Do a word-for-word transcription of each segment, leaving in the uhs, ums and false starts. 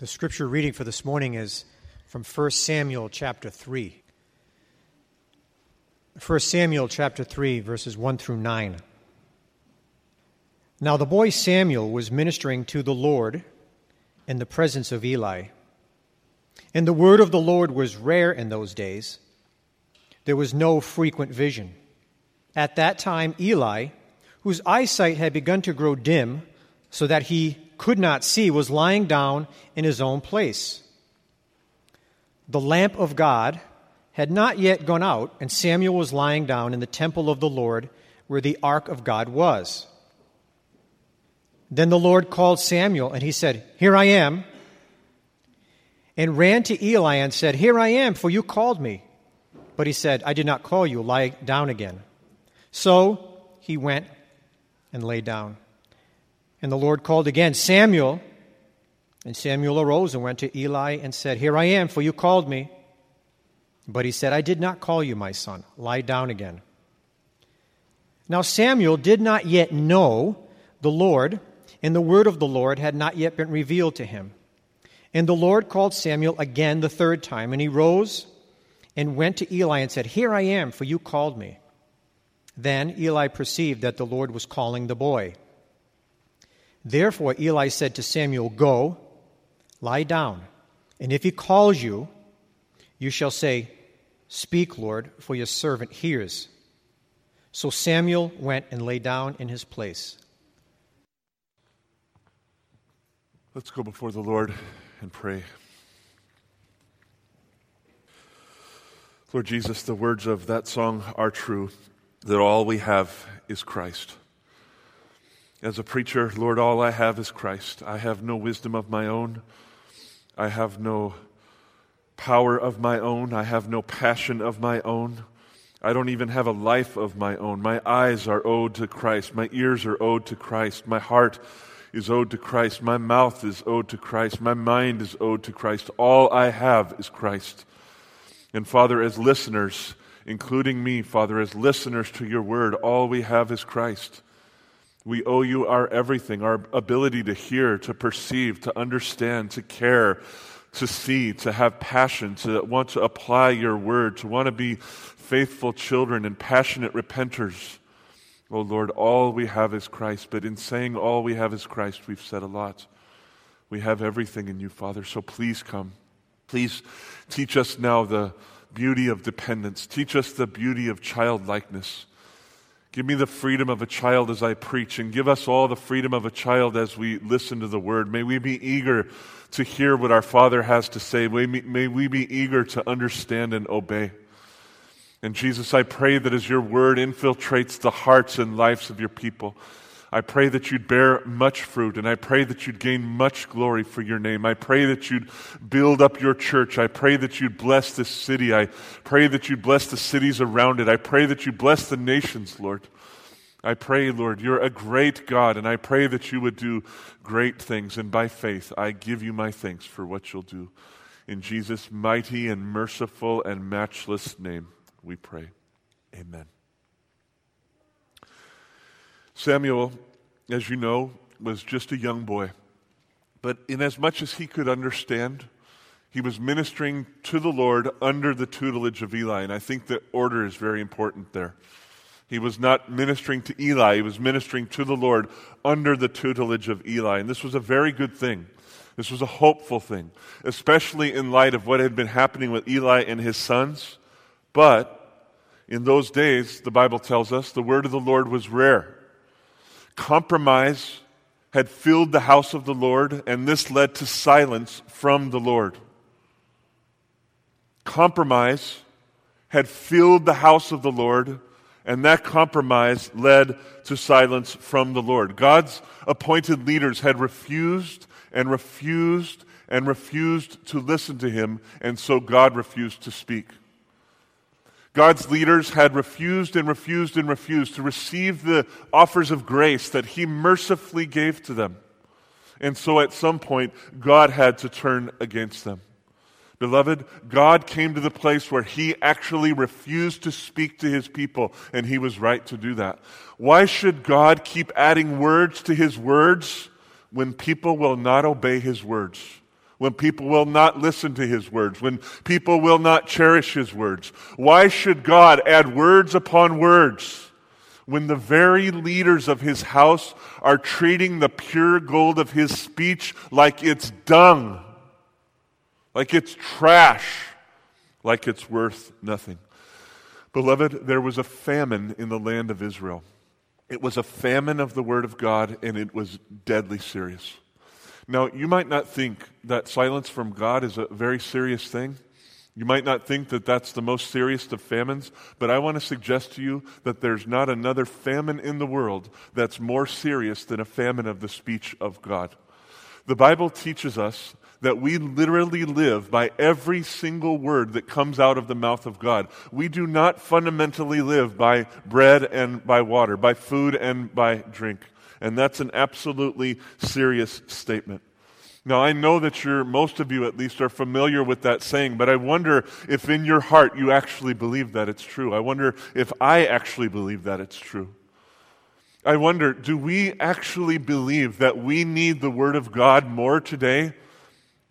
The scripture reading for this morning is from First Samuel chapter three. First Samuel chapter three, verses one through nine. Now the boy Samuel was ministering to the Lord in the presence of Eli. And the word of the Lord was rare in those days. There was no frequent vision. At that time, Eli, whose eyesight had begun to grow dim so that he could not see, was lying down in his own place. The lamp of God had not yet gone out, and Samuel was lying down in the temple of the Lord where the ark of God was. Then the Lord called Samuel, and he said, "Here I am," and ran to Eli and said, "Here I am, for you called me." But he said, "I did not call you. Lie down again." So he went and lay down. And the Lord called again, "Samuel." And Samuel arose and went to Eli and said, "Here I am, for you called me." But he said, "I did not call you, my son. Lie down again." Now Samuel did not yet know the Lord, and the word of the Lord had not yet been revealed to him. And the Lord called Samuel again the third time, and he rose and went to Eli and said, "Here I am, for you called me." Then Eli perceived that the Lord was calling the boy. Therefore Eli said to Samuel, "Go, lie down, and if he calls you, you shall say, 'Speak, Lord, for your servant hears.'" So Samuel went and lay down in his place. Let's go before the Lord and pray. Lord Jesus, the words of that song are true, that all we have is Christ. As a preacher, Lord, all I have is Christ. I have no wisdom of my own. I have no power of my own. I have no passion of my own. I don't even have a life of my own. My eyes are owed to Christ. My ears are owed to Christ. My heart is owed to Christ. My mouth is owed to Christ. My mind is owed to Christ. All I have is Christ. And Father, as listeners, including me, Father, as listeners to your word, all we have is Christ. We owe you our everything, our ability to hear, to perceive, to understand, to care, to see, to have passion, to want to apply your word, to want to be faithful children and passionate repenters. Oh Lord, all we have is Christ, but in saying all we have is Christ, we've said a lot. We have everything in you, Father, so please come. Please teach us now the beauty of dependence. Teach us the beauty of childlikeness. Give me the freedom of a child as I preach, and give us all the freedom of a child as we listen to the word. May we be eager to hear what our Father has to say. May we be eager to understand and obey. And Jesus, I pray that as your word infiltrates the hearts and lives of your people, I pray that you'd bear much fruit, and I pray that you'd gain much glory for your name. I pray that you'd build up your church. I pray that you'd bless this city. I pray that you'd bless the cities around it. I pray that you'd bless the nations, Lord. I pray, Lord, you're a great God, and I pray that you would do great things. And by faith, I give you my thanks for what you'll do. In Jesus' mighty and merciful and matchless name, we pray. Amen. Samuel, as you know, was just a young boy, but inasmuch as he could understand, he was ministering to the Lord under the tutelage of Eli, and I think the order is very important there. He was not ministering to Eli, he was ministering to the Lord under the tutelage of Eli, and this was a very good thing. This was a hopeful thing, especially in light of what had been happening with Eli and his sons, but in those days, the Bible tells us, the word of the Lord was rare. Compromise had filled the house of the Lord, and this led to silence from the Lord. Compromise had filled the house of the Lord, and that compromise led to silence from the Lord. God's appointed leaders had refused and refused and refused to listen to him, and so God refused to speak. God's leaders had refused and refused and refused to receive the offers of grace that he mercifully gave to them. And so at some point, God had to turn against them. Beloved, God came to the place where he actually refused to speak to his people, and he was right to do that. Why should God keep adding words to his words when people will not obey his words? when people will not listen to his words, when people will not cherish his words? Why should God add words upon words when the very leaders of his house are treating the pure gold of his speech like it's dung, like it's trash, like it's worth nothing? Beloved, there was a famine in the land of Israel. It was a famine of the Word of God, and it was deadly serious. Now, you might not think that silence from God is a very serious thing. You might not think that that's the most serious of famines, but I want to suggest to you that there's not another famine in the world that's more serious than a famine of the speech of God. The Bible teaches us that we literally live by every single word that comes out of the mouth of God. We do not fundamentally live by bread and by water, by food and by drink. And that's an absolutely serious statement. Now, I know that you're, most of you at least, are familiar with that saying, but I wonder if in your heart you actually believe that it's true. I wonder if I actually believe that it's true. I wonder, do we actually believe that we need the Word of God more today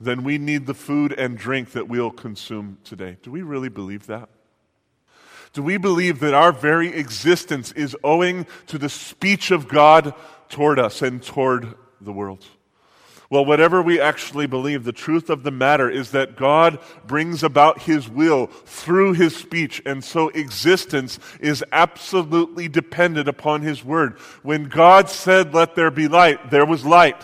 than we need the food and drink that we'll consume today? Do we really believe that? Do we believe that our very existence is owing to the speech of God toward us and toward the world? Well, whatever we actually believe, the truth of the matter is that God brings about His will through His speech, and so existence is absolutely dependent upon His word. When God said, "Let there be light," there was light.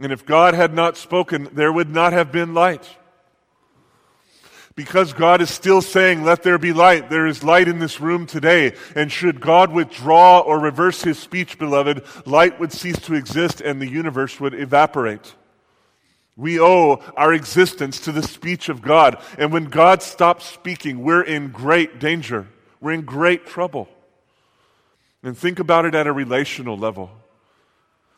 And if God had not spoken, there would not have been light. Because God is still saying, "Let there be light," there is light in this room today. And should God withdraw or reverse His speech, beloved, light would cease to exist and the universe would evaporate. We owe our existence to the speech of God. And when God stops speaking, we're in great danger. We're in great trouble. And think about it at a relational level.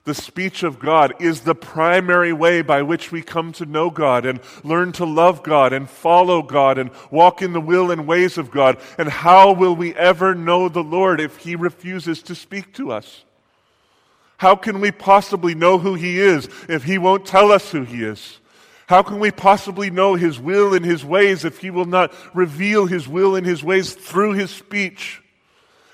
The speech of God is the primary way by which we come to know God and learn to love God and follow God and walk in the will and ways of God. And how will we ever know the Lord if He refuses to speak to us? How can we possibly know who He is if He won't tell us who He is? How can we possibly know His will and His ways if He will not reveal His will and His ways through His speech?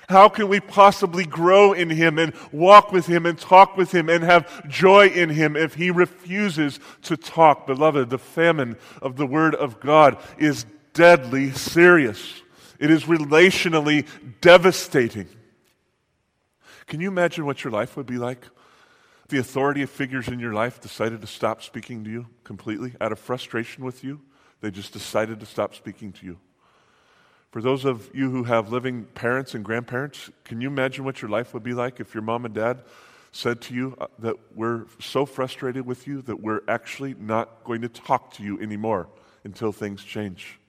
How can we possibly grow in Him and walk with Him and talk with Him and have joy in Him if He refuses to talk? Beloved, the famine of the Word of God is deadly serious. It is relationally devastating. Can you imagine what your life would be like if the authority of figures in your life decided to stop speaking to you completely out of frustration with you? They just decided to stop speaking to you. For those of you who have living parents and grandparents, can you imagine what your life would be like if your mom and dad said to you that we're so frustrated with you that we're actually not going to talk to you anymore until things change?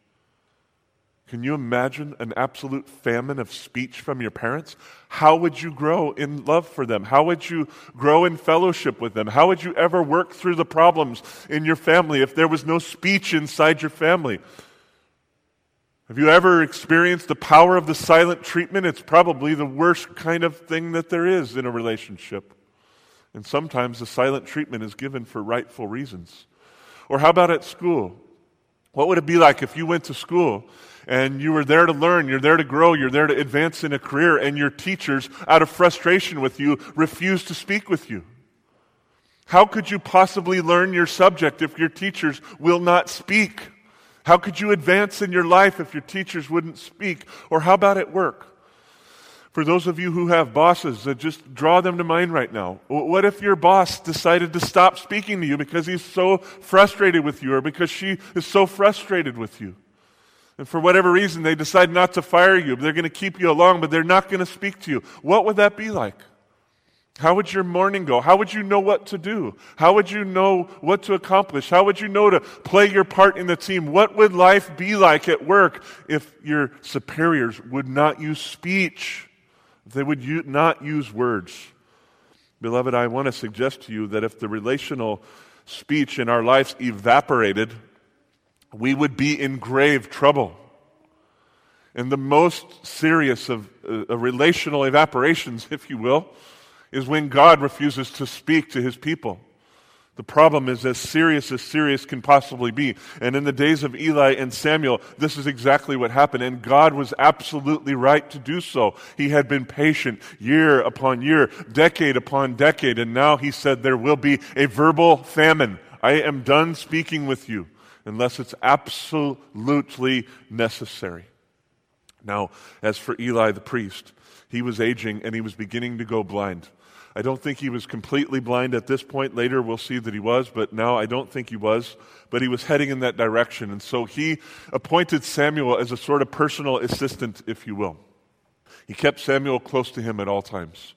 Can you imagine an absolute famine of speech from your parents? How would you grow in love for them? How would you grow in fellowship with them? How would you ever work through the problems in your family if there was no speech inside your family? Have you ever experienced the power of the silent treatment? It's probably the worst kind of thing that there is in a relationship. And sometimes the silent treatment is given for rightful reasons. Or how about at school? What would it be like if you went to school and you were there to learn, you're there to grow, you're there to advance in a career, and your teachers, out of frustration with you, refuse to speak with you? How could you possibly learn your subject if your teachers will not speak? How could you advance in your life if your teachers wouldn't speak? Or how about at work? For those of you who have bosses, just draw them to mind right now. What if your boss decided to stop speaking to you because he's so frustrated with you or because she is so frustrated with you? And for whatever reason, they decide not to fire you. They're going to keep you along, but they're not going to speak to you. What would that be like? How would your morning go? How would you know what to do? How would you know what to accomplish? How would you know to play your part in the team? What would life be like at work if your superiors would not use speech? If they would u- not use words? Beloved, I want to suggest to you that if the relational speech in our lives evaporated, we would be in grave trouble. And the most serious of uh, uh, relational evaporations, if you will, is when God refuses to speak to His people. The problem is as serious as serious can possibly be. And in the days of Eli and Samuel, this is exactly what happened. And God was absolutely right to do so. He had been patient year upon year, decade upon decade. And now he said, there will be a verbal famine. I am done speaking with you unless it's absolutely necessary. Now, as for Eli the priest, he was aging and he was beginning to go blind. I don't think he was completely blind at this point. Later we'll see that he was, but now I don't think he was. But he was heading in that direction. And so he appointed Samuel as a sort of personal assistant, if you will. He kept Samuel close to him at all times.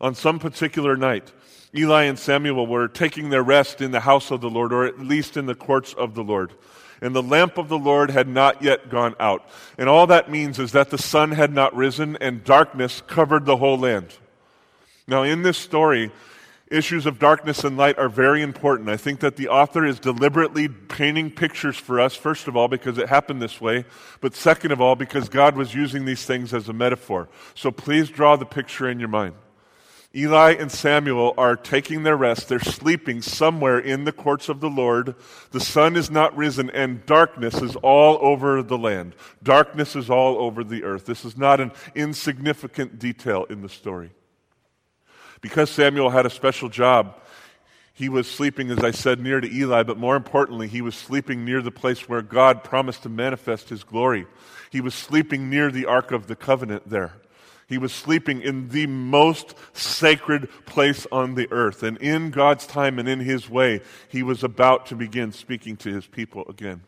On some particular night, Eli and Samuel were taking their rest in the house of the Lord, or at least in the courts of the Lord. And the lamp of the Lord had not yet gone out. And all that means is that the sun had not risen and darkness covered the whole land. Now, in this story, issues of darkness and light are very important. I think that the author is deliberately painting pictures for us, first of all, because it happened this way, but second of all, because God was using these things as a metaphor. So please draw the picture in your mind. Eli and Samuel are taking their rest. They're sleeping somewhere in the courts of the Lord. The sun is not risen, and darkness is all over the land. Darkness is all over the earth. This is not an insignificant detail in the story. Because Samuel had a special job, he was sleeping, as I said, near to Eli, but more importantly, he was sleeping near the place where God promised to manifest his glory. He was sleeping near the Ark of the Covenant there. He was sleeping in the most sacred place on the earth. And in God's time and in his way, he was about to begin speaking to his people again.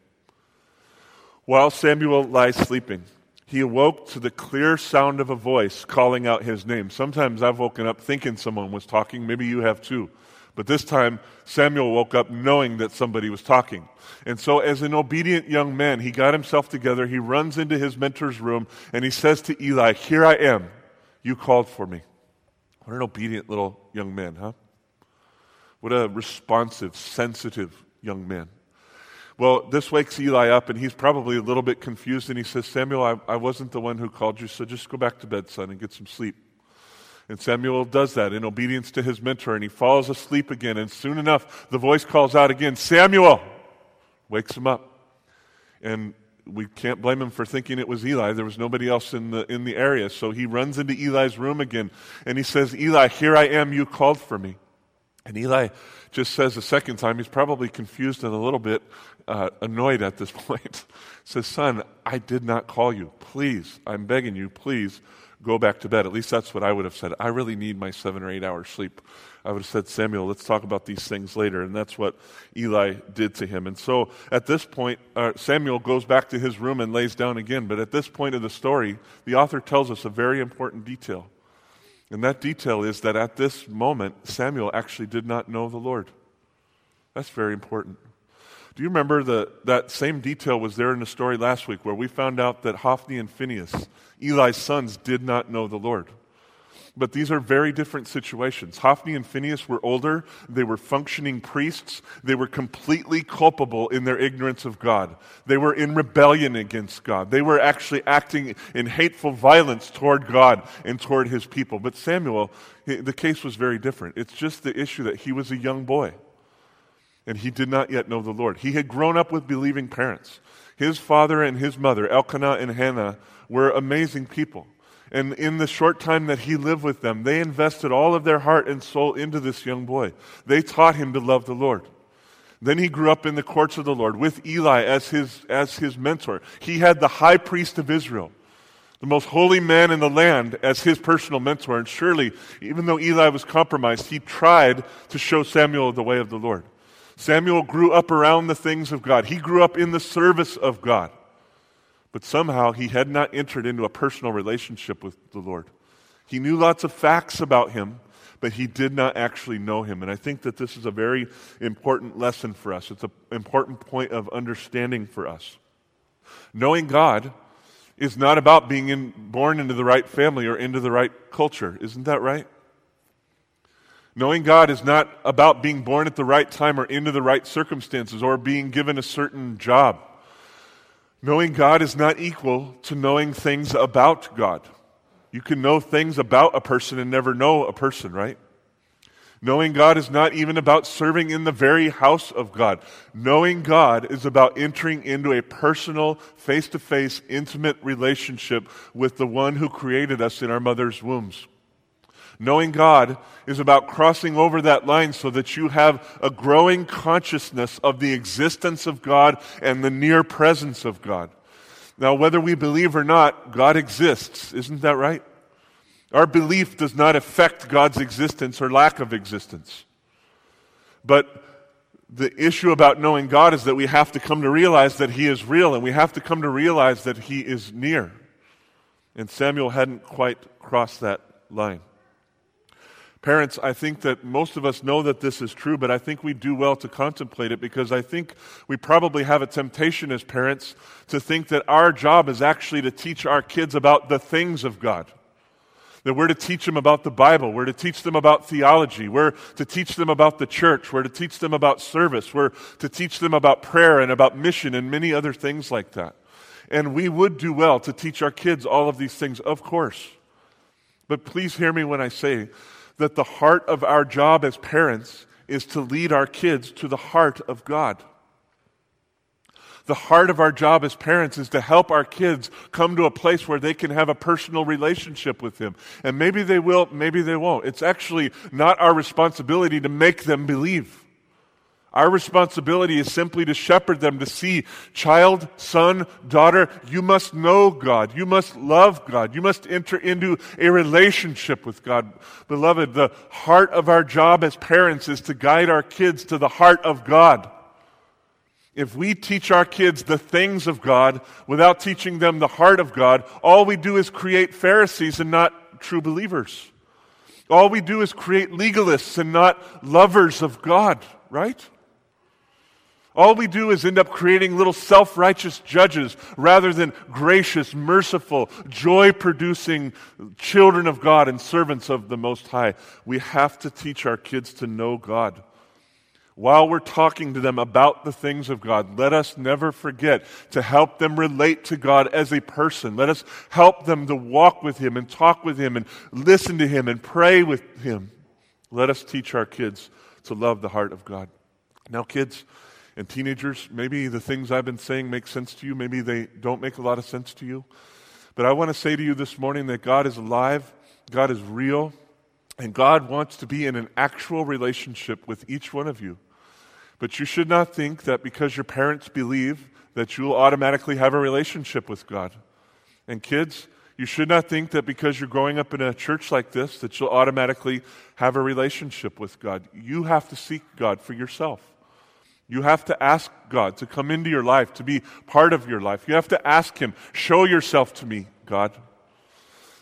While Samuel lies sleeping, he awoke to the clear sound of a voice calling out his name. Sometimes I've woken up thinking someone was talking. Maybe you have too. But this time, Samuel woke up knowing that somebody was talking. And so as an obedient young man, he got himself together. He runs into his mentor's room, and he says to Eli, "Here I am. You called for me." What an obedient little young man, huh? What a responsive, sensitive young man. Well, this wakes Eli up, and he's probably a little bit confused, and he says, "Samuel, I, I wasn't the one who called you, so just go back to bed, son, and get some sleep." And Samuel does that in obedience to his mentor, and he falls asleep again, and soon enough, the voice calls out again, "Samuel!" Wakes him up. And we can't blame him for thinking it was Eli. There was nobody else in the, in the area, so he runs into Eli's room again, and he says, "Eli, here I am, you called for me." And Eli just says a second time, he's probably confused and a little bit uh, annoyed at this point. Says, "Son, I did not call you. Please, I'm begging you, please go back to bed." At least that's what I would have said. I really need my seven or eight hours sleep. I would have said, "Samuel, let's talk about these things later." And that's what Eli did to him. And so at this point, uh, Samuel goes back to his room and lays down again. But at this point of the story, the author tells us a very important detail. And that detail is that at this moment, Samuel actually did not know the Lord. That's very important. Do you remember the, that same detail was there in the story last week where we found out that Hophni and Phinehas, Eli's sons, did not know the Lord? But these are very different situations. Hophni and Phinehas were older. They were functioning priests. They were completely culpable in their ignorance of God. They were in rebellion against God. They were actually acting in hateful violence toward God and toward his people. But Samuel, the case was very different. It's just the issue that he was a young boy, and he did not yet know the Lord. He had grown up with believing parents. His father and his mother, Elkanah and Hannah, were amazing people. And in the short time that he lived with them, they invested all of their heart and soul into this young boy. They taught him to love the Lord. Then he grew up in the courts of the Lord with Eli as his, as his mentor. He had the high priest of Israel, the most holy man in the land, as his personal mentor. And surely, even though Eli was compromised, he tried to show Samuel the way of the Lord. Samuel grew up around the things of God. He grew up in the service of God. But somehow he had not entered into a personal relationship with the Lord. He knew lots of facts about him, but he did not actually know him. And I think that this is a very important lesson for us. It's an important point of understanding for us. Knowing God is not about being in, born into the right family or into the right culture. Isn't that right? Knowing God is not about being born at the right time or into the right circumstances or being given a certain job. Knowing God is not equal to knowing things about God. You can know things about a person and never know a person, right? Knowing God is not even about serving in the very house of God. Knowing God is about entering into a personal, face-to-face, intimate relationship with the one who created us in our mother's wombs. Knowing God is about crossing over that line so that you have a growing consciousness of the existence of God and the near presence of God. Now, whether we believe or not, God exists. Isn't that right? Our belief does not affect God's existence or lack of existence. But the issue about knowing God is that we have to come to realize that He is real, and we have to come to realize that He is near. And Samuel hadn't quite crossed that line. Parents, I think that most of us know that this is true, but I think we do well to contemplate it, because I think we probably have a temptation as parents to think that our job is actually to teach our kids about the things of God. That we're to teach them about the Bible, we're to teach them about theology, we're to teach them about the church, we're to teach them about service, we're to teach them about prayer and about mission and many other things like that. And we would do well to teach our kids all of these things, of course. But please hear me when I say that the heart of our job as parents is to lead our kids to the heart of God. The heart of our job as parents is to help our kids come to a place where they can have a personal relationship with Him. And maybe they will, maybe they won't. It's actually not our responsibility to make them believe. Our responsibility is simply to shepherd them to see, child, son, daughter, you must know God. You must love God. You must enter into a relationship with God. Beloved, the heart of our job as parents is to guide our kids to the heart of God. If we teach our kids the things of God without teaching them the heart of God, all we do is create Pharisees and not true believers. All we do is create legalists and not lovers of God, right? All we do is end up creating little self-righteous judges rather than gracious, merciful, joy-producing children of God and servants of the Most High. We have to teach our kids to know God. While we're talking to them about the things of God, let us never forget to help them relate to God as a person. Let us help them to walk with Him and talk with Him and listen to Him and pray with Him. Let us teach our kids to love the heart of God. Now, kids and teenagers, maybe the things I've been saying make sense to you. Maybe they don't make a lot of sense to you. But I want to say to you this morning that God is alive, God is real, and God wants to be in an actual relationship with each one of you. But you should not think that because your parents believe that you'll automatically have a relationship with God. And kids, you should not think that because you're growing up in a church like this that you'll automatically have a relationship with God. You have to seek God for yourself. You have to ask God to come into your life, to be part of your life. You have to ask Him, show yourself to me, God.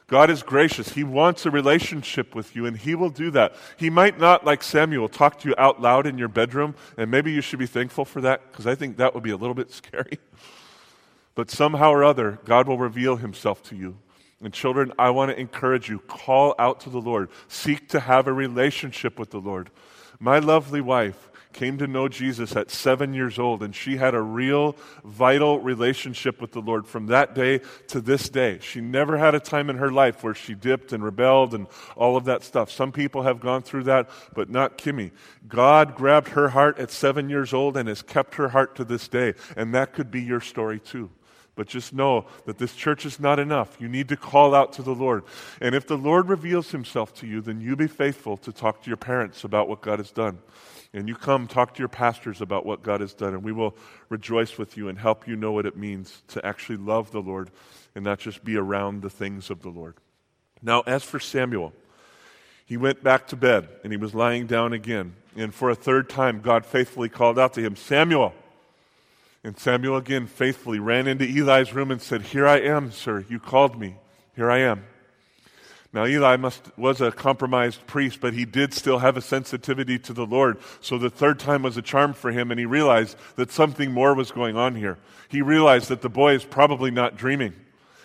God is gracious. He wants a relationship with you, and He will do that. He might not, like Samuel, talk to you out loud in your bedroom, and maybe you should be thankful for that, because I think that would be a little bit scary. But somehow or other, God will reveal Himself to you. And children, I want to encourage you, call out to the Lord. Seek to have a relationship with the Lord. My lovely wife came to know Jesus at seven years old, and she had a real, vital relationship with the Lord from that day to this day. She never had a time in her life where she dipped and rebelled and all of that stuff. Some people have gone through that, but not Kimmy. God grabbed her heart at seven years old and has kept her heart to this day, and that could be your story too. But just know that this church is not enough. You need to call out to the Lord. And if the Lord reveals Himself to you, then you be faithful to talk to your parents about what God has done. And you come talk to your pastors about what God has done. And we will rejoice with you and help you know what it means to actually love the Lord and not just be around the things of the Lord. Now, as for Samuel, he went back to bed and he was lying down again. And for a third time, God faithfully called out to him, Samuel. And Samuel again faithfully ran into Eli's room and said, Here I am, sir. You called me. Here I am. Now, Eli must, was a compromised priest, but he did still have a sensitivity to the Lord. So the third time was a charm for him, and he realized that something more was going on here. He realized that the boy is probably not dreaming.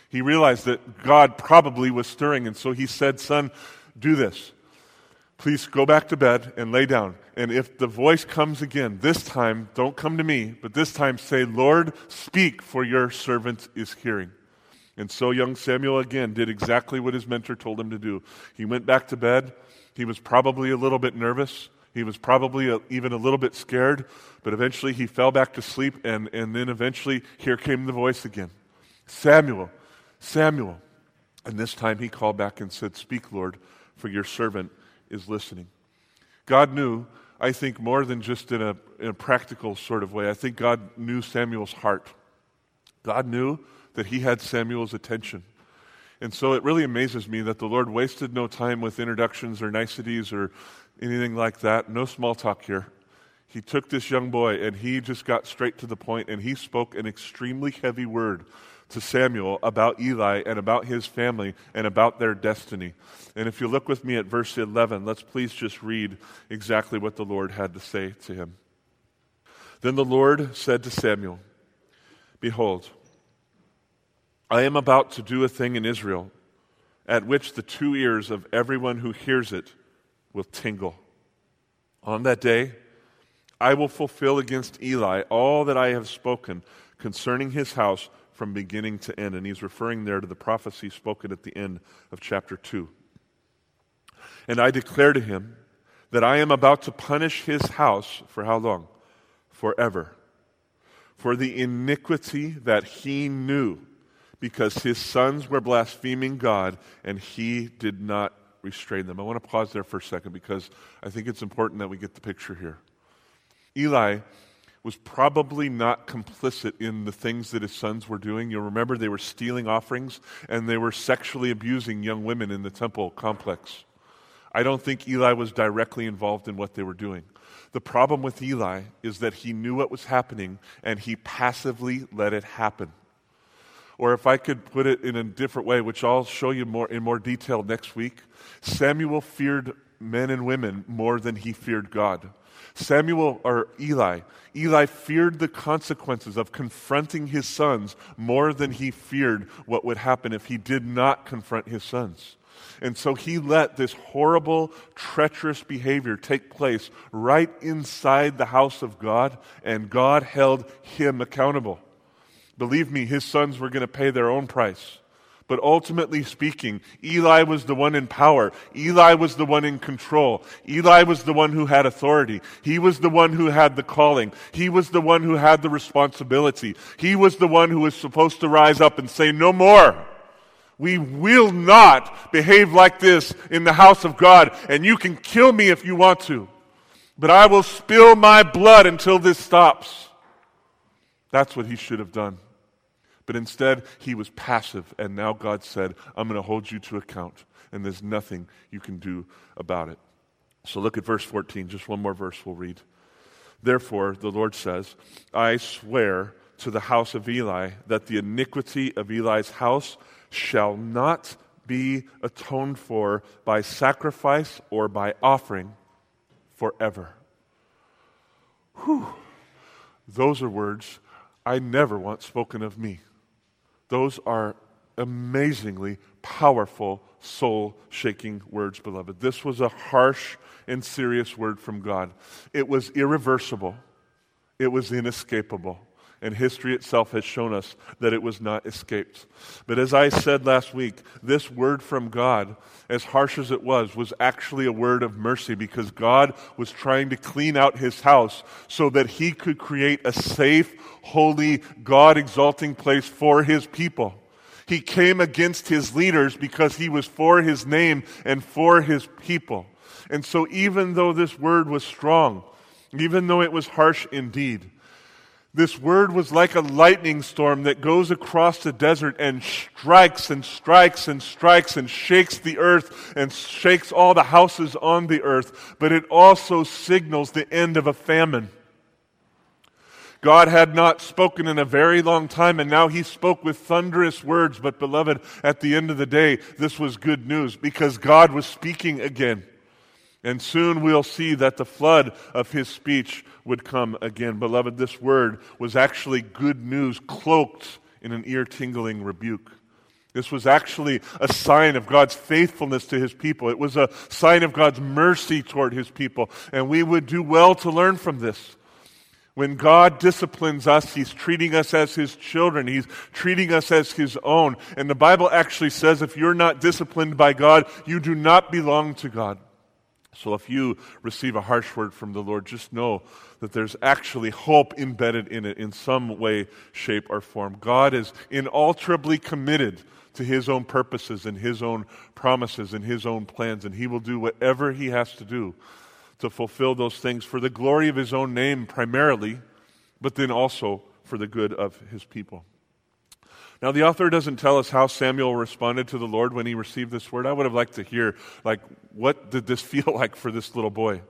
He realized that God probably was stirring, and so he said, Son, do this. Please go back to bed and lay down. And if the voice comes again, this time, don't come to me, but this time say, Lord, speak, for your servant is hearing. And so young Samuel again did exactly what his mentor told him to do. He went back to bed, He was probably a little bit nervous. He was probably a, even a little bit scared, but eventually he fell back to sleep, and, and then eventually here came the voice again. Samuel, Samuel. And this time he called back and said, "Speak, Lord, for your servant is listening." God knew, I think, more than just in a, in a practical sort of way. I think God knew Samuel's heart. God knew that he had Samuel's attention. And so it really amazes me that the Lord wasted no time with introductions or niceties or anything like that. No small talk here. He took this young boy and he just got straight to the point, and he spoke an extremely heavy word to Samuel about Eli and about his family and about their destiny. And if you look with me at verse eleven, let's please just read exactly what the Lord had to say to him. Then the Lord said to Samuel, "Behold, I am about to do a thing in Israel at which the two ears of everyone who hears it will tingle. On that day, I will fulfill against Eli all that I have spoken concerning his house from beginning to end." And he's referring there to the prophecy spoken at the end of chapter two. "And I declare to him that I am about to punish his house," for how long? "Forever, for the iniquity that he knew, because his sons were blaspheming God, and he did not restrain them." I want to pause there for a second, because I think it's important that we get the picture here. Eli was probably not complicit in the things that his sons were doing. You'll remember they were stealing offerings, and they were sexually abusing young women in the temple complex. I don't think Eli was directly involved in what they were doing. The problem with Eli is that he knew what was happening, and he passively let it happen. Or if I could put it in a different way, which I'll show you more in more detail next week, Samuel feared men and women more than he feared God. Samuel, or Eli, Eli feared the consequences of confronting his sons more than he feared what would happen if he did not confront his sons. And so he let this horrible, treacherous behavior take place right inside the house of God, and God held him accountable. Believe me, his sons were going to pay their own price. But ultimately speaking, Eli was the one in power. Eli was the one in control. Eli was the one who had authority. He was the one who had the calling. He was the one who had the responsibility. He was the one who was supposed to rise up and say, "No more. We will not behave like this in the house of God, and you can kill me if you want to, but I will spill my blood until this stops." That's what he should have done. But instead, he was passive, and now God said, "I'm going to hold you to account, and there's nothing you can do about it." So look at verse fourteen. Just one more verse we'll read. "Therefore, the Lord says, I swear to the house of Eli that the iniquity of Eli's house shall not be atoned for by sacrifice or by offering forever." Whew. Those are words I never once spoken of me. Those are amazingly powerful, soul-shaking words, beloved. This was a harsh and serious word from God. It was irreversible. It was inescapable. And history itself has shown us that it was not escaped. But as I said last week, this word from God, as harsh as it was, was actually a word of mercy, because God was trying to clean out his house so that he could create a safe, holy, God-exalting place for his people. He came against his leaders because he was for his name and for his people. And so even though this word was strong, even though it was harsh indeed, this word was like a lightning storm that goes across the desert and strikes and strikes and strikes and shakes the earth and shakes all the houses on the earth, but it also signals the end of a famine. God had not spoken in a very long time, and now he spoke with thunderous words, but beloved, at the end of the day, this was good news because God was speaking again. And soon we'll see that the flood of his speech would come again. Beloved, this word was actually good news cloaked in an ear-tingling rebuke. This was actually a sign of God's faithfulness to his people. It was a sign of God's mercy toward his people. And we would do well to learn from this. When God disciplines us, he's treating us as his children. He's treating us as his own. And the Bible actually says if you're not disciplined by God, you do not belong to God. So if you receive a harsh word from the Lord, just know that there's actually hope embedded in it in some way, shape, or form. God is inalterably committed to His own purposes and His own promises and His own plans, and He will do whatever He has to do to fulfill those things for the glory of His own name primarily, but then also for the good of His people. Now, the author doesn't tell us how Samuel responded to the Lord when he received this word. I would have liked to hear, like, what did this feel like for this little boy?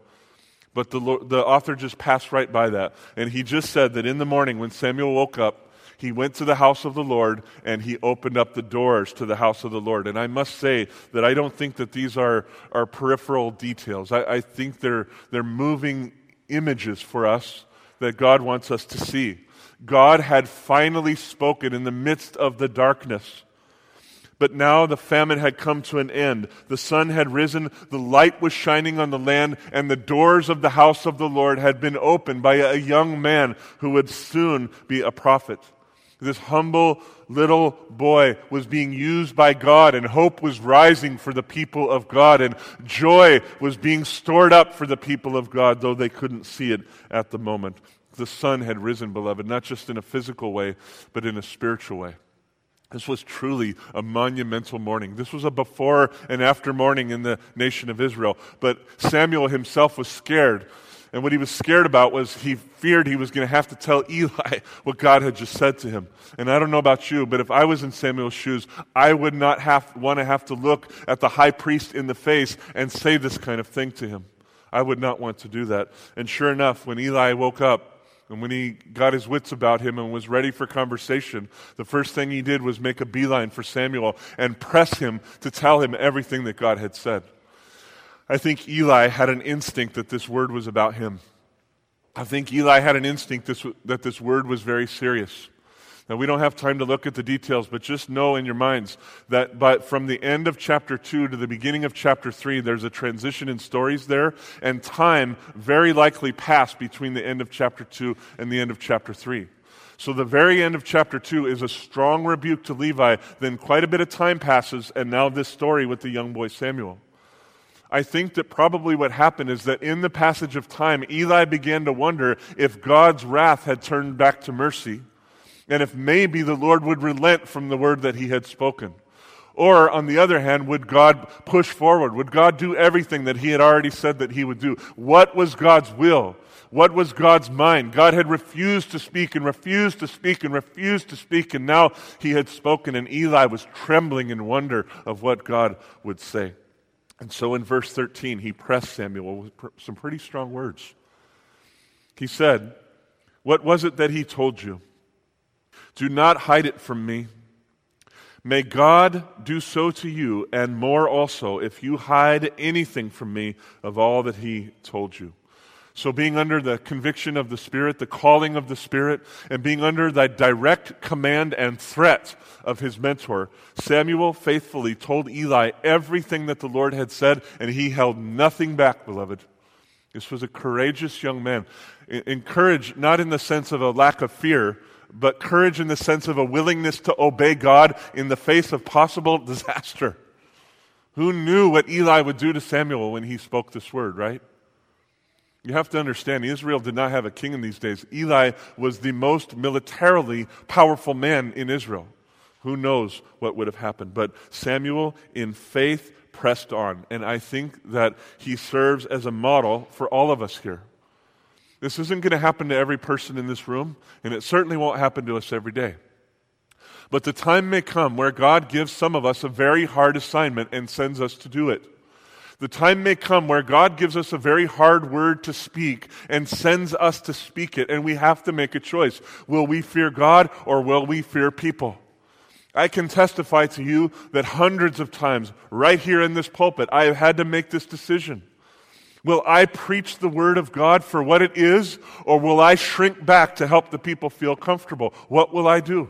But the the author just passed right by that. And he just said that in the morning when Samuel woke up, he went to the house of the Lord and he opened up the doors to the house of the Lord. And I must say that I don't think that these are, are peripheral details. I, I think they're they're moving images for us that God wants us to see. God had finally spoken in the midst of the darkness. But now the famine had come to an end. The sun had risen, the light was shining on the land, and the doors of the house of the Lord had been opened by a young man who would soon be a prophet. This humble little boy was being used by God, and hope was rising for the people of God, and joy was being stored up for the people of God, though they couldn't see it at the moment. The sun had risen, beloved, not just in a physical way, but in a spiritual way. This was truly a monumental morning. This was a before and after morning in the nation of Israel. But Samuel himself was scared. And what he was scared about was he feared he was going to have to tell Eli what God had just said to him. And I don't know about you, but if I was in Samuel's shoes, I would not have, want to have to look at the high priest in the face and say this kind of thing to him. I would not want to do that. And sure enough, when Eli woke up, and when he got his wits about him and was ready for conversation, the first thing he did was make a beeline for Samuel and press him to tell him everything that God had said. I think Eli had an instinct that this word was about him. I think Eli had an instinct this, that this word was very serious. Now, we don't have time to look at the details, but just know in your minds that by, from the end of chapter two to the beginning of chapter three, there's a transition in stories there, and time very likely passed between the end of chapter two and the end of chapter three. So the very end of chapter two is a strong rebuke to Levi, then quite a bit of time passes, and now this story with the young boy Samuel. I think that probably what happened is that in the passage of time, Eli began to wonder if God's wrath had turned back to mercy, and if maybe the Lord would relent from the word that He had spoken. Or, on the other hand, would God push forward? Would God do everything that He had already said that He would do? What was God's will? What was God's mind? God had refused to speak and refused to speak and refused to speak, and now He had spoken, and Eli was trembling in wonder of what God would say. And so in verse thirteen, he pressed Samuel with some pretty strong words. He said, "What was it that He told you? Do not hide it from me. May God do so to you, and more also, if you hide anything from me of all that He told you." So being under the conviction of the Spirit, the calling of the Spirit, and being under the direct command and threat of his mentor, Samuel faithfully told Eli everything that the Lord had said, and he held nothing back, beloved. This was a courageous young man. Encouraged, not in the sense of a lack of fear, but courage in the sense of a willingness to obey God in the face of possible disaster. Who knew what Eli would do to Samuel when he spoke this word, right? You have to understand, Israel did not have a king in these days. Eli was the most militarily powerful man in Israel. Who knows what would have happened? But Samuel, in faith, pressed on. And I think that he serves as a model for all of us here. This isn't going to happen to every person in this room, and it certainly won't happen to us every day. But the time may come where God gives some of us a very hard assignment and sends us to do it. The time may come where God gives us a very hard word to speak and sends us to speak it, and we have to make a choice. Will we fear God or will we fear people? I can testify to you that hundreds of times right here in this pulpit, I have had to make this decision. Will I preach the word of God for what it is, or will I shrink back to help the people feel comfortable? What will I do?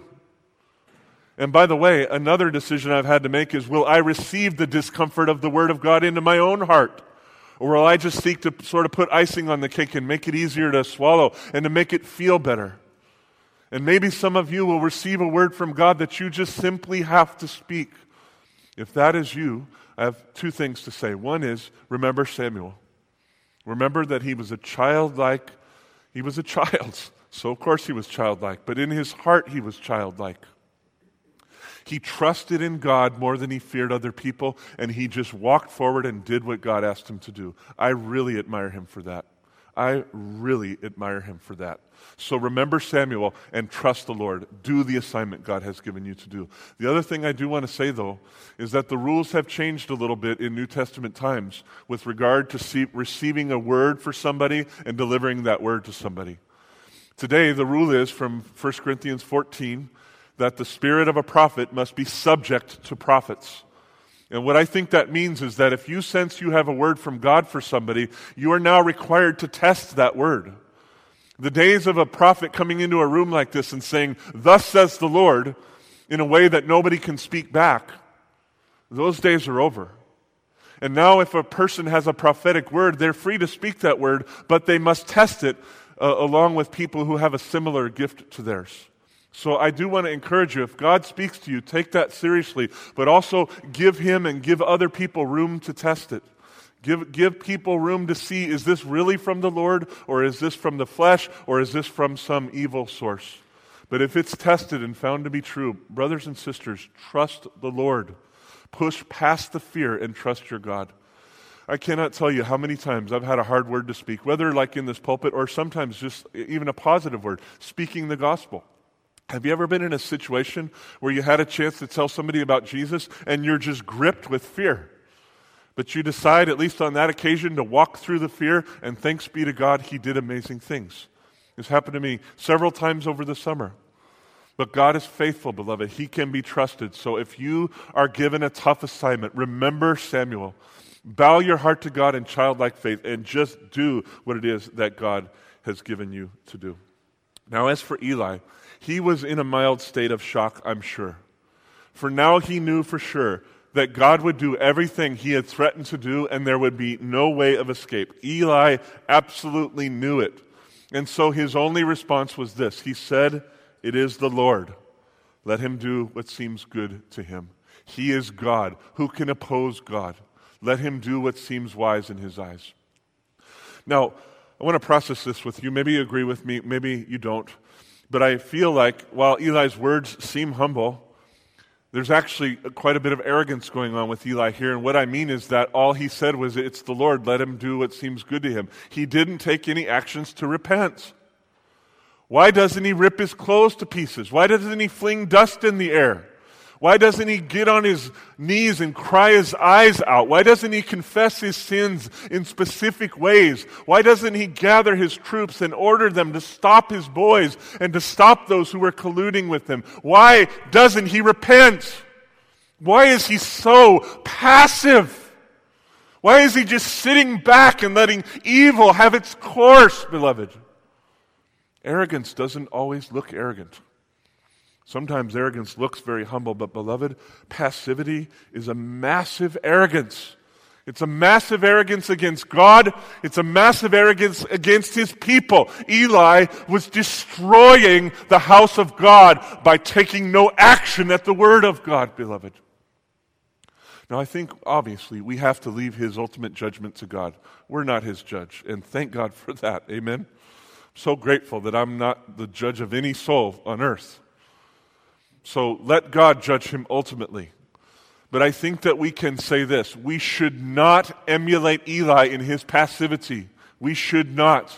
And by the way, another decision I've had to make is, will I receive the discomfort of the word of God into my own heart? Or will I just seek to sort of put icing on the cake and make it easier to swallow and to make it feel better? And maybe some of you will receive a word from God that you just simply have to speak. If that is you, I have two things to say. One is, remember Samuel. Remember that he was a childlike, he was a child, so of course he was childlike, but in his heart he was childlike. He trusted in God more than he feared other people, and he just walked forward and did what God asked him to do. I really admire him for that. I really admire him for that. So remember Samuel and trust the Lord. Do the assignment God has given you to do. The other thing I do want to say, though, is that the rules have changed a little bit in New Testament times with regard to see, receiving a word for somebody and delivering that word to somebody. Today, the rule is from First Corinthians fourteen that the spirit of a prophet must be subject to prophets. And what I think that means is that if you sense you have a word from God for somebody, you are now required to test that word. The days of a prophet coming into a room like this and saying, "Thus says the Lord," in a way that nobody can speak back, those days are over. And now if a person has a prophetic word, they're free to speak that word, but they must test it uh, along with people who have a similar gift to theirs. So I do want to encourage you, if God speaks to you, take that seriously, but also give him and give other people room to test it. Give give people room to see, is this really from the Lord, or is this from the flesh, or is this from some evil source? But if it's tested and found to be true, brothers and sisters, trust the Lord. Push past the fear and trust your God. I cannot tell you how many times I've had a hard word to speak, whether like in this pulpit or sometimes just even a positive word, speaking the gospel. Have you ever been in a situation where you had a chance to tell somebody about Jesus and you're just gripped with fear? But you decide, at least on that occasion, to walk through the fear, and thanks be to God, he did amazing things. This happened to me several times over the summer. But God is faithful, beloved. He can be trusted. So if you are given a tough assignment, remember Samuel. Bow your heart to God in childlike faith and just do what it is that God has given you to do. Now, as for Eli, he was in a mild state of shock, I'm sure. For now he knew for sure that God would do everything he had threatened to do, and there would be no way of escape. Eli absolutely knew it. And so his only response was this. He said, "It is the Lord. Let him do what seems good to him. He is God. Who can oppose God? Let him do what seems wise in his eyes." Now, I want to process this with you. Maybe you agree with me, maybe you don't. But I feel like while Eli's words seem humble, there's actually quite a bit of arrogance going on with Eli here. And what I mean is that all he said was, "It's the Lord, let him do what seems good to him." He didn't take any actions to repent. Why doesn't he rip his clothes to pieces? Why doesn't he fling dust in the air? Why doesn't he get on his knees and cry his eyes out? Why doesn't he confess his sins in specific ways? Why doesn't he gather his troops and order them to stop his boys and to stop those who were colluding with him? Why doesn't he repent? Why is he so passive? Why is he just sitting back and letting evil have its course, beloved? Arrogance doesn't always look arrogant. Sometimes arrogance looks very humble, but beloved, passivity is a massive arrogance. It's a massive arrogance against God. It's a massive arrogance against his people. Eli was destroying the house of God by taking no action at the word of God, beloved. Now, I think, obviously, we have to leave his ultimate judgment to God. We're not his judge, and thank God for that. Amen? I'm so grateful that I'm not the judge of any soul on earth. So let God judge him ultimately. But I think that we can say this. We should not emulate Eli in his passivity. We should not.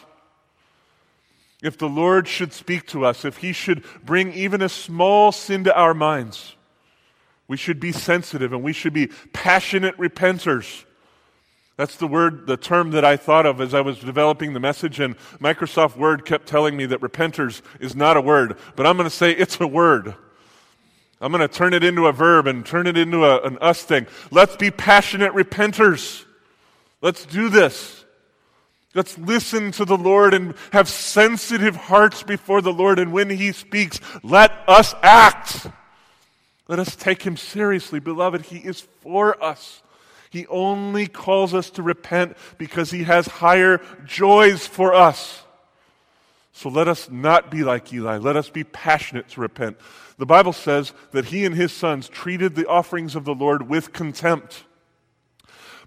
If the Lord should speak to us, if he should bring even a small sin to our minds, we should be sensitive and we should be passionate repenters. That's the word, the term that I thought of as I was developing the message, and Microsoft Word kept telling me that repenters is not a word, but I'm going to say it's a word. I'm going to turn it into a verb and turn it into a, an us thing. Let's be passionate repenters. Let's do this. Let's listen to the Lord and have sensitive hearts before the Lord. And when he speaks, let us act. Let us take him seriously. Beloved, he is for us. He only calls us to repent because he has higher joys for us. So let us not be like Eli. Let us be passionate to repent. The Bible says that he and his sons treated the offerings of the Lord with contempt.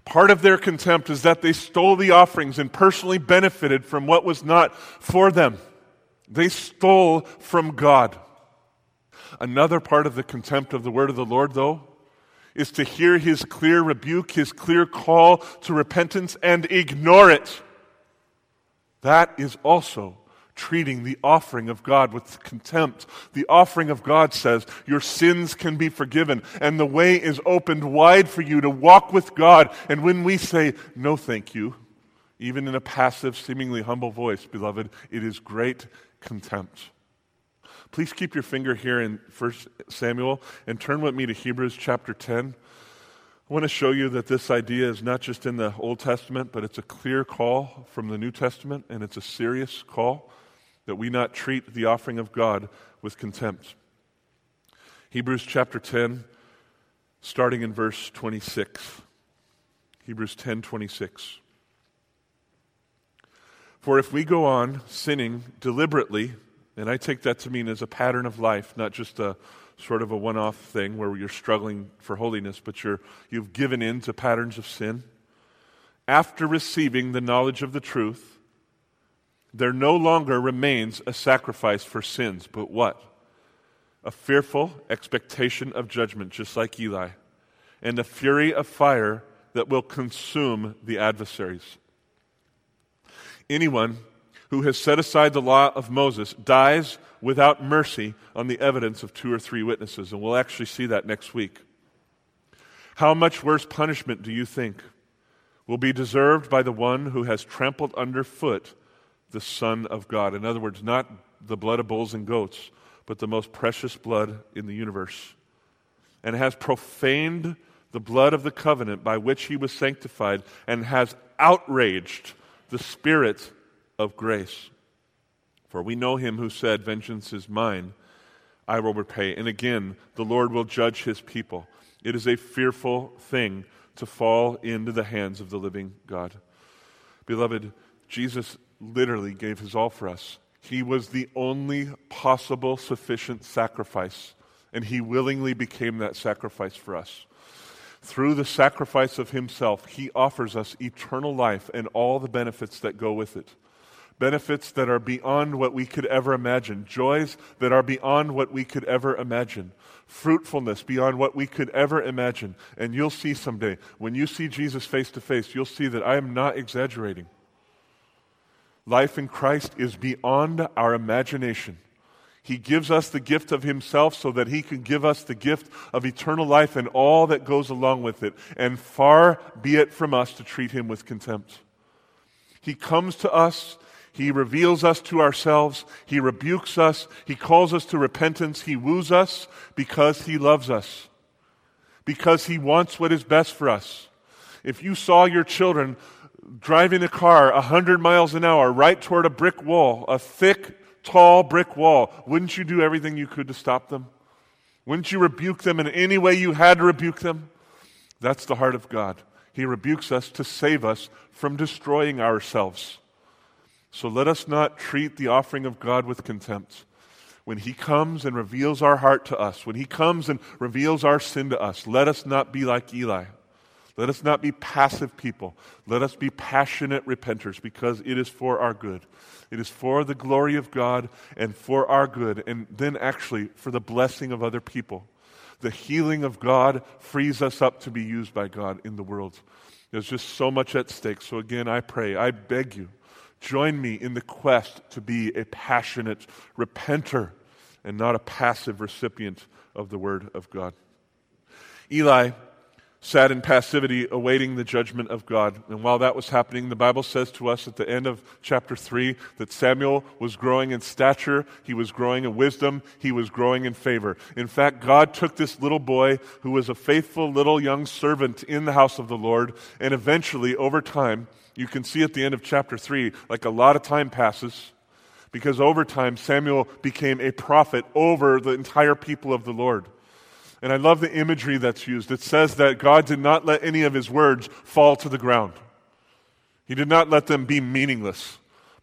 Part of their contempt is that they stole the offerings and personally benefited from what was not for them. They stole from God. Another part of the contempt of the word of the Lord, though, is to hear his clear rebuke, his clear call to repentance, and ignore it. That is also treating the offering of God with contempt. The offering of God says your sins can be forgiven, and the way is opened wide for you to walk with God. And when we say, no thank you, even in a passive, seemingly humble voice, beloved, it is great contempt. Please keep your finger here in First Samuel and turn with me to Hebrews chapter ten. I want to show you that this idea is not just in the Old Testament, but it's a clear call from the New Testament, and it's a serious call that we not treat the offering of God with contempt. Hebrews chapter ten, starting in verse twenty-six. Hebrews ten twenty-six. For if we go on sinning deliberately, and I take that to mean as a pattern of life, not just a sort of a one-off thing where you're struggling for holiness, but you're, you've given in to patterns of sin. After receiving the knowledge of the truth, there no longer remains a sacrifice for sins, but what? A fearful expectation of judgment, just like Eli, and a fury of fire that will consume the adversaries. Anyone who has set aside the law of Moses dies without mercy on the evidence of two or three witnesses. And we'll actually see that next week. How much worse punishment do you think will be deserved by the one who has trampled underfoot the Son of God? In other words, not the blood of bulls and goats, but the most precious blood in the universe. And has profaned the blood of the covenant by which he was sanctified, and has outraged the Spirit of grace. For we know him who said, vengeance is mine, I will repay. And again, the Lord will judge his people. It is a fearful thing to fall into the hands of the living God. Beloved, Jesus literally gave his all for us. He was the only possible sufficient sacrifice, and he willingly became that sacrifice for us. Through the sacrifice of himself, he offers us eternal life and all the benefits that go with it. Benefits that are beyond what we could ever imagine. Joys that are beyond what we could ever imagine. Fruitfulness beyond what we could ever imagine. And you'll see someday, when you see Jesus face to face, you'll see that I am not exaggerating. Life in Christ is beyond our imagination. He gives us the gift of himself so that he can give us the gift of eternal life and all that goes along with it. And far be it from us to treat him with contempt. He comes to us. He reveals us to ourselves. He rebukes us. He calls us to repentance. He woos us because he loves us, because he wants what is best for us. If you saw your children driving a car one hundred miles an hour right toward a brick wall, a thick, tall brick wall, wouldn't you do everything you could to stop them? Wouldn't you rebuke them in any way you had to rebuke them? That's the heart of God. He rebukes us to save us from destroying ourselves. So let us not treat the offering of God with contempt. When he comes and reveals our heart to us, when he comes and reveals our sin to us, let us not be like Eli. Let us not be passive people. Let us be passionate repenters, because it is for our good. It is for the glory of God and for our good, and then actually for the blessing of other people. The healing of God frees us up to be used by God in the world. There's just so much at stake. So again, I pray, I beg you, join me in the quest to be a passionate repenter and not a passive recipient of the word of God. Eli sat in passivity awaiting the judgment of God. And while that was happening, the Bible says to us at the end of chapter three that Samuel was growing in stature, he was growing in wisdom, he was growing in favor. In fact, God took this little boy who was a faithful little young servant in the house of the Lord, and eventually, over time, you can see at the end of chapter three, like a lot of time passes, because over time, Samuel became a prophet over the entire people of the Lord. And I love the imagery that's used. It says that God did not let any of his words fall to the ground. He did not let them be meaningless,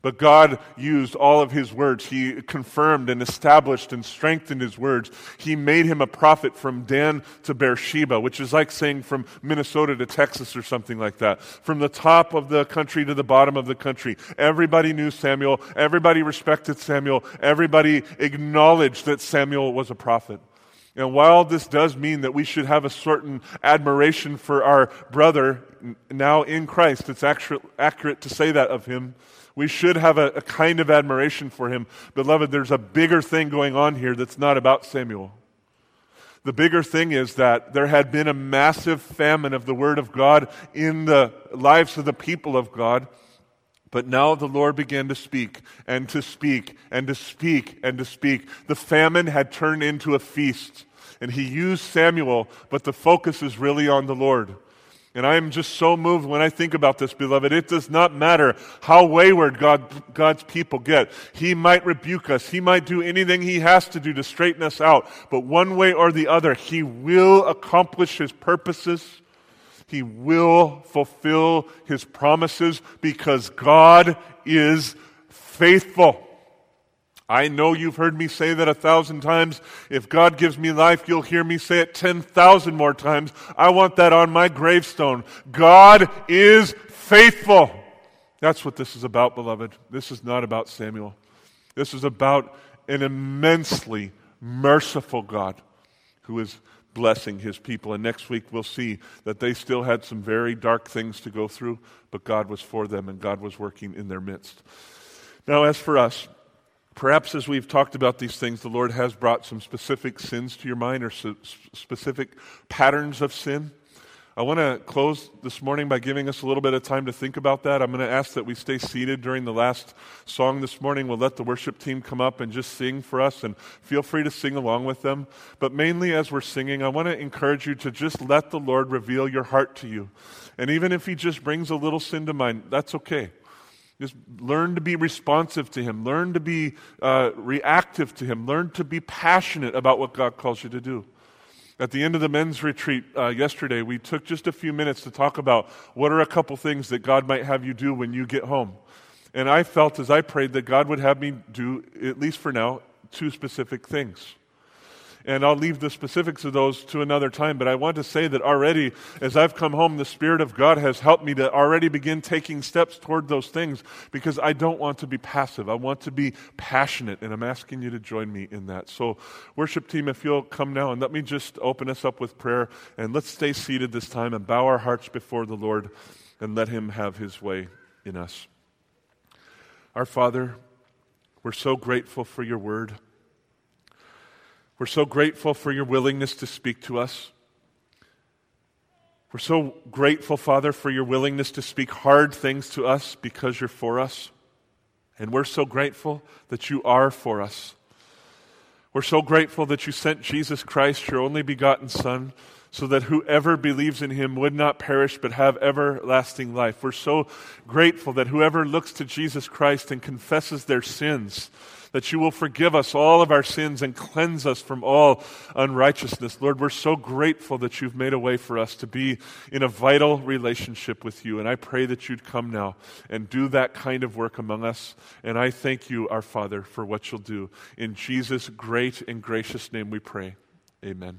But God used all of his words. He confirmed and established and strengthened his words. He made him a prophet from Dan to Beersheba, which is like saying from Minnesota to Texas or something like that. From the top of the country to the bottom of the country. Everybody knew Samuel. Everybody respected Samuel. Everybody acknowledged that Samuel was a prophet. And while this does mean that we should have a certain admiration for our brother now in Christ, it's accurate to say that of him. We should have a, a kind of admiration for him. Beloved, there's a bigger thing going on here that's not about Samuel. The bigger thing is that there had been a massive famine of the word of God in the lives of the people of God. But now the Lord began to speak, and to speak, and to speak, and to speak. The famine had turned into a feast, and he used Samuel, but the focus is really on the Lord. And I am just so moved when I think about this, beloved. It does not matter how wayward God, God's people get. He might rebuke us. He might do anything he has to do to straighten us out. But one way or the other, he will accomplish his purposes. He will fulfill his promises because God is faithful. I know you've heard me say that a thousand times. If God gives me life, you'll hear me say it ten thousand more times. I want that on my gravestone. God is faithful. That's what this is about, beloved. This is not about Samuel. This is about an immensely merciful God who is blessing his people. And next week we'll see that they still had some very dark things to go through, but God was for them and God was working in their midst. Now, as for us, perhaps as we've talked about these things, the Lord has brought some specific sins to your mind or so specific patterns of sin. I want to close this morning by giving us a little bit of time to think about that. I'm going to ask that we stay seated during the last song this morning. We'll let the worship team come up and just sing for us, and feel free to sing along with them. But mainly as we're singing, I want to encourage you to just let the Lord reveal your heart to you. And even if he just brings a little sin to mind, that's okay. Just learn to be responsive to him. Learn to be uh, reactive to him. Learn to be passionate about what God calls you to do. At the end of the men's retreat uh, yesterday, we took just a few minutes to talk about what are a couple things that God might have you do when you get home. And I felt as I prayed that God would have me do, at least for now, two specific things. And I'll leave the specifics of those to another time, but I want to say that already, as I've come home, the Spirit of God has helped me to already begin taking steps toward those things, because I don't want to be passive. I want to be passionate, and I'm asking you to join me in that. So, worship team, if you'll come now, and let me just open us up with prayer, and let's stay seated this time and bow our hearts before the Lord, and let him have his way in us. Our Father, we're so grateful for your word. We're so grateful for your willingness to speak to us. We're so grateful, Father, for your willingness to speak hard things to us because you're for us. And we're so grateful that you are for us. We're so grateful that you sent Jesus Christ, your only begotten Son, so that whoever believes in him would not perish but have everlasting life. We're so grateful that whoever looks to Jesus Christ and confesses their sins, that you will forgive us all of our sins and cleanse us from all unrighteousness. Lord, we're so grateful that you've made a way for us to be in a vital relationship with you. And I pray that you'd come now and do that kind of work among us. And I thank you, our Father, for what you'll do. In Jesus' great and gracious name we pray. Amen.